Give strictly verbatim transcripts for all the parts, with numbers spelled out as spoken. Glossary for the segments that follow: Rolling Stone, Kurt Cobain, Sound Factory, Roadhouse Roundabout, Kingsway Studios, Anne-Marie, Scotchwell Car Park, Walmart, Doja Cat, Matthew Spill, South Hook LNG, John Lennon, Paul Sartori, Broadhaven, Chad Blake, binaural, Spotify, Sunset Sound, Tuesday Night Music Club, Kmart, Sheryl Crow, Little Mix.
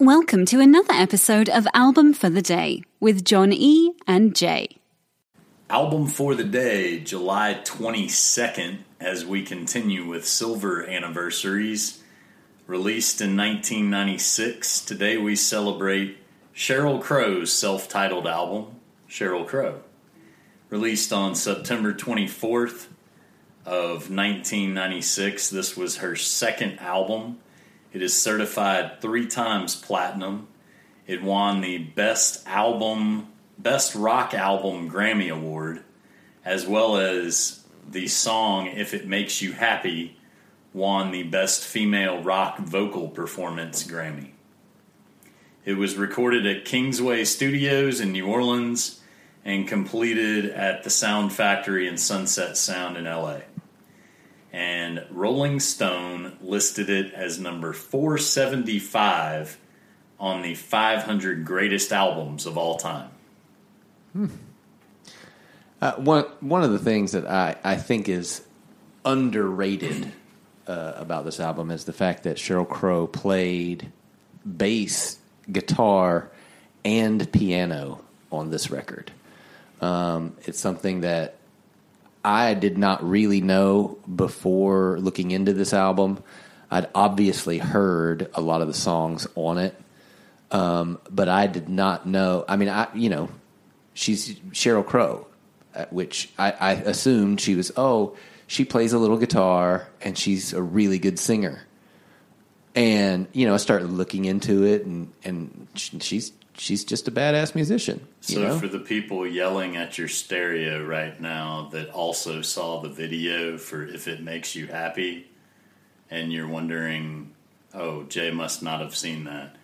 Welcome to another episode of Album for the Day with John E. and Jay. Album for the Day, July twenty-second, as we continue with silver anniversaries. Released in nineteen ninety-six, today we celebrate Sheryl Crow's self-titled album, Sheryl Crow. Released on September twenty-fourth of nineteen ninety-six, this was her second album. It is certified three times platinum. It won the Best Album, Best Rock Album Grammy Award, as well as the song If It Makes You Happy won the Best Female Rock Vocal Performance Grammy. It was recorded at Kingsway Studios in New Orleans and completed at the Sound Factory and Sunset Sound in L A. And Rolling Stone listed it as number four seventy-five on the five hundred greatest albums of all time. Hmm. Uh, one one of the things that I, I think is underrated uh, about this album is the fact that Sheryl Crow played bass, guitar, and piano on this record. Um, it's something that I did not really know before looking into this album. I'd obviously heard a lot of the songs on it, um, but I did not know. I mean, I you know, she's Sheryl Crow, which I, I assumed she was, oh, she plays a little guitar and she's a really good singer. And, you know, I started looking into it, and, and she's She's just a badass musician. So you know? For the people yelling at your stereo right now that also saw the video for If It Makes You Happy, and you're wondering, oh, Jay must not have seen that.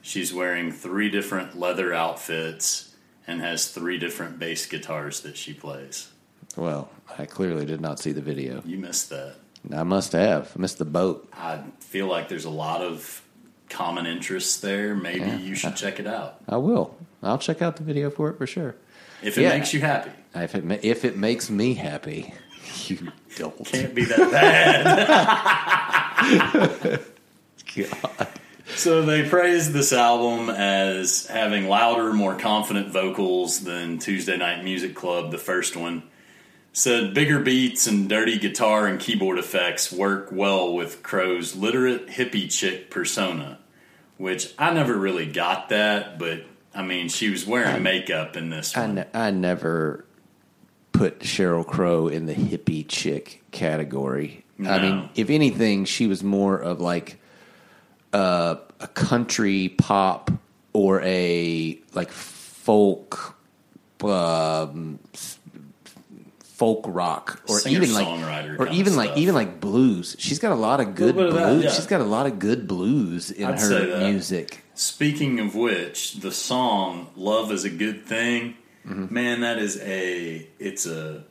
She's wearing three different leather outfits and has three different bass guitars that she plays. Well, I clearly did not see the video. You missed that. I must have. I missed the boat. I feel like there's a lot of common interests there. Maybe yeah, you should I, check it out. I will. I'll check out the video for it for sure. If it yeah. makes you happy. If it ma- if it makes me happy, you don't. Can't be that bad. God. So they praised this album as having louder, more confident vocals than Tuesday Night Music Club, the first one. Said bigger beats and dirty guitar and keyboard effects work well with Crow's literate hippie chick persona, which I never really got that, but, I mean, she was wearing I, makeup in this I one. Ne- I never put Sheryl Crow in the hippie chick category. No. I mean, if anything, she was more of like uh, a country pop or a, like, folk... Um, folk rock or Singer, even like or even like even like blues. She's got a lot of good blues. That, yeah. She's got a lot of good blues in I'd her music. Speaking of which, the song Love Is a Good Thing, mm-hmm. man, that is a it's a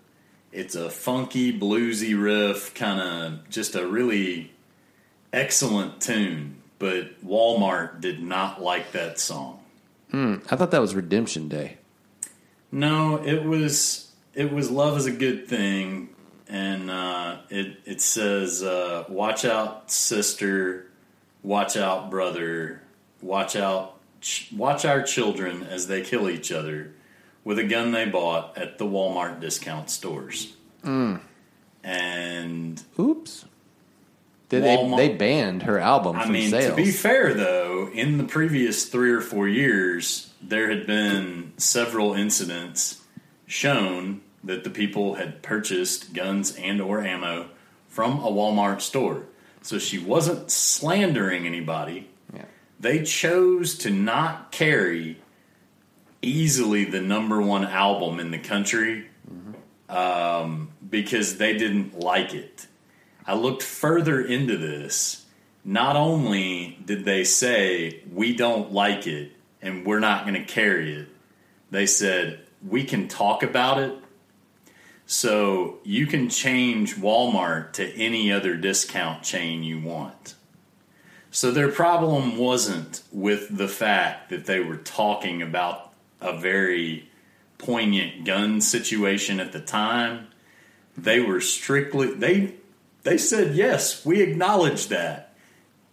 it's a funky bluesy riff, kind of just a really excellent tune, but Walmart did not like that song. Mm, I thought that was Redemption Day. No, it was It was Love Is a Good Thing, and uh, it, it says, uh, watch out, sister, watch out, brother, watch out, ch- watch our children as they kill each other with a gun they bought at the Walmart discount stores. Mm. And... Oops. Did Walmart, they, they banned her album from I mean, sales. To be fair, though, in the previous three or four years, there had been several incidents shown that the people had purchased guns and or ammo from a Walmart store. So she wasn't slandering anybody. Yeah. They chose to not carry easily the number one album in the country mm-hmm. um, because they didn't like it. I looked further into this. Not only did they say, we don't like it and we're not going to carry it, they said, we can talk about it. So you can change Walmart to any other discount chain you want. So their problem wasn't with the fact that they were talking about a very poignant gun situation at the time. They were strictly, they they said, yes, we acknowledge that.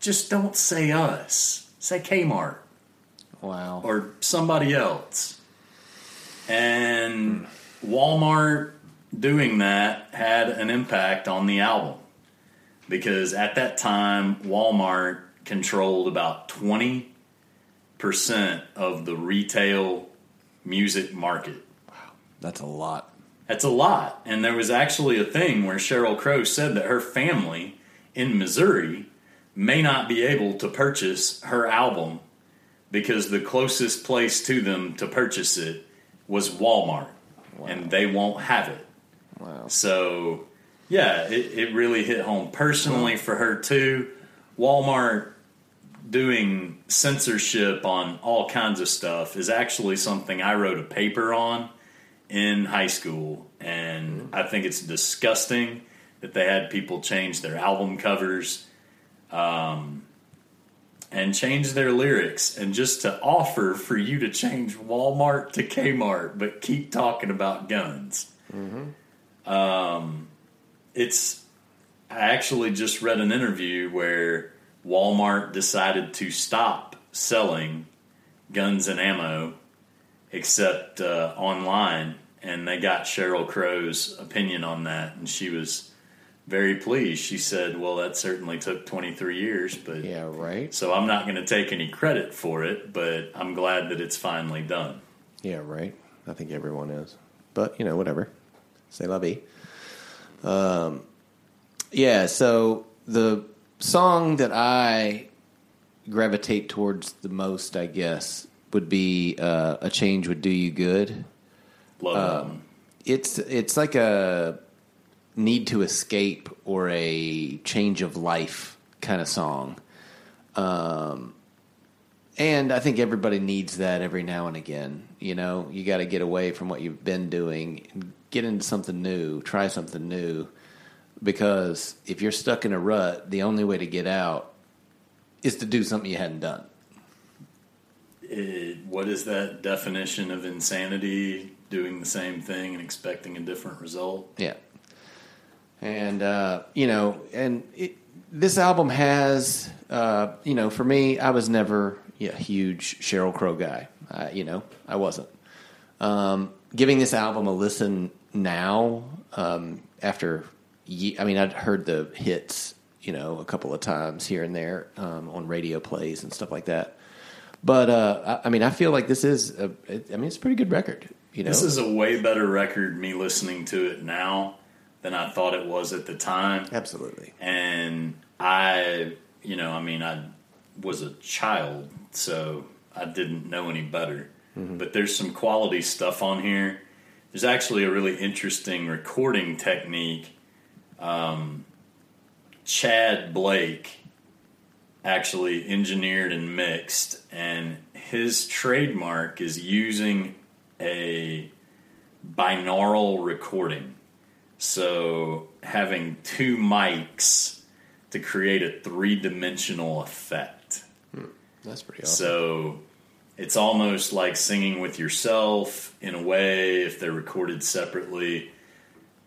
Just don't say us. say Kmart. Wow. Or somebody else. And Walmart doing that had an impact on the album. Because at that time, Walmart controlled about twenty percent of the retail music market. Wow, that's a lot. That's a lot. And there was actually a thing where Sheryl Crow said that her family in Missouri may not be able to purchase her album because the closest place to them to purchase it was Walmart. Wow. And they won't have it. Wow. So, yeah, it, it really hit home personally for her, too. Walmart doing censorship on all kinds of stuff is actually something I wrote a paper on in high school, and I think it's disgusting that they had people change their album covers um, and change their lyrics, and just to offer for you to change Walmart to Kmart, but keep talking about guns. Mm-hmm. Um, it's, I actually just read an interview where Walmart decided to stop selling guns and ammo except uh, online, and they got Sheryl Crow's opinion on that, and she was very pleased. She said, well, that certainly took twenty-three years, but yeah, right. So I'm not going to take any credit for it, but I'm glad that it's finally done. Yeah, right. I think everyone is. But, you know, whatever. C'est la vie. Um, yeah, so the song that I gravitate towards the most, I guess, would be uh, A Change Would Do You Good. Love um, it's it's like a need to escape or a change of life kind of song. Um, and I think everybody needs that every now and again. You know, you got to get away from what you've been doing, get into something new, try something new. Because if you're stuck in a rut, the only way to get out is to do something you hadn't done. It, what is that definition of insanity? Doing the same thing and expecting a different result? Yeah. And, uh, you know, and it, this album has, uh, you know, for me, I was never yeah, a huge Sheryl Crow guy. Uh, you know, I wasn't. Um, giving this album a listen now, um, after, ye- I mean, I'd heard the hits, you know, a couple of times here and there um, on radio plays and stuff like that. But, uh, I mean, I feel like this is, a, I mean, it's a pretty good record. You know? This is a way better record, me listening to it now, than I thought it was at the time. Absolutely. And I, you know, I mean, I was a child, so I didn't know any better. Mm-hmm. But there's some quality stuff on here. There's actually a really interesting recording technique. Um, Chad Blake actually engineered and mixed, and his trademark is using a binaural recording. So having two mics to create a three-dimensional effect. Hmm. That's pretty awesome. So it's almost like singing with yourself in a way if they're recorded separately.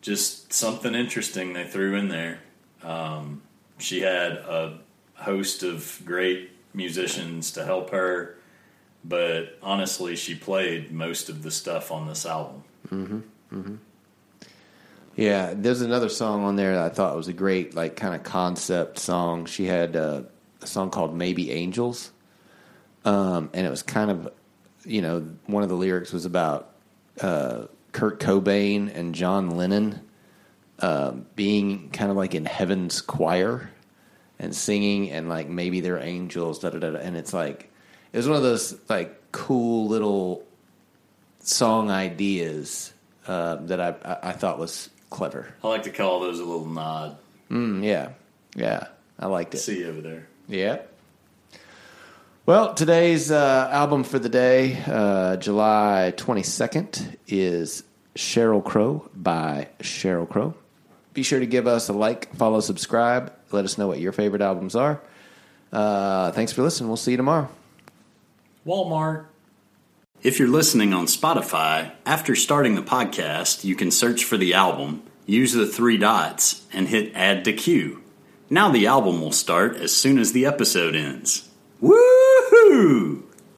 Just something interesting they threw in there. Um, she had a host of great musicians to help her, but honestly, she played most of the stuff on this album. Mm-hmm. Mm-hmm. Yeah, there's another song on there that I thought was a great, like, kind of concept song. She had uh, a song called "Maybe Angels," um, and it was kind of, you know, one of the lyrics was about uh, Kurt Cobain and John Lennon uh, being kind of like in heaven's choir and singing, and like maybe they're angels, da da da. And it's like, it was one of those like cool little song ideas uh, that I, I I thought was clever. I like to call those a little nod. Mm, yeah, yeah, I liked it. See you over there. Yeah. Well, today's uh, album for the day, uh, July twenty-second, is Sheryl Crow by Sheryl Crow. Be sure to give us a like, follow, subscribe. Let us know what your favorite albums are. Uh, thanks for listening. We'll see you tomorrow. Walmart. If you're listening on Spotify, after starting the podcast, you can search for the album, use the three dots, and hit add to queue. Now the album will start as soon as the episode ends. Woo! Woo!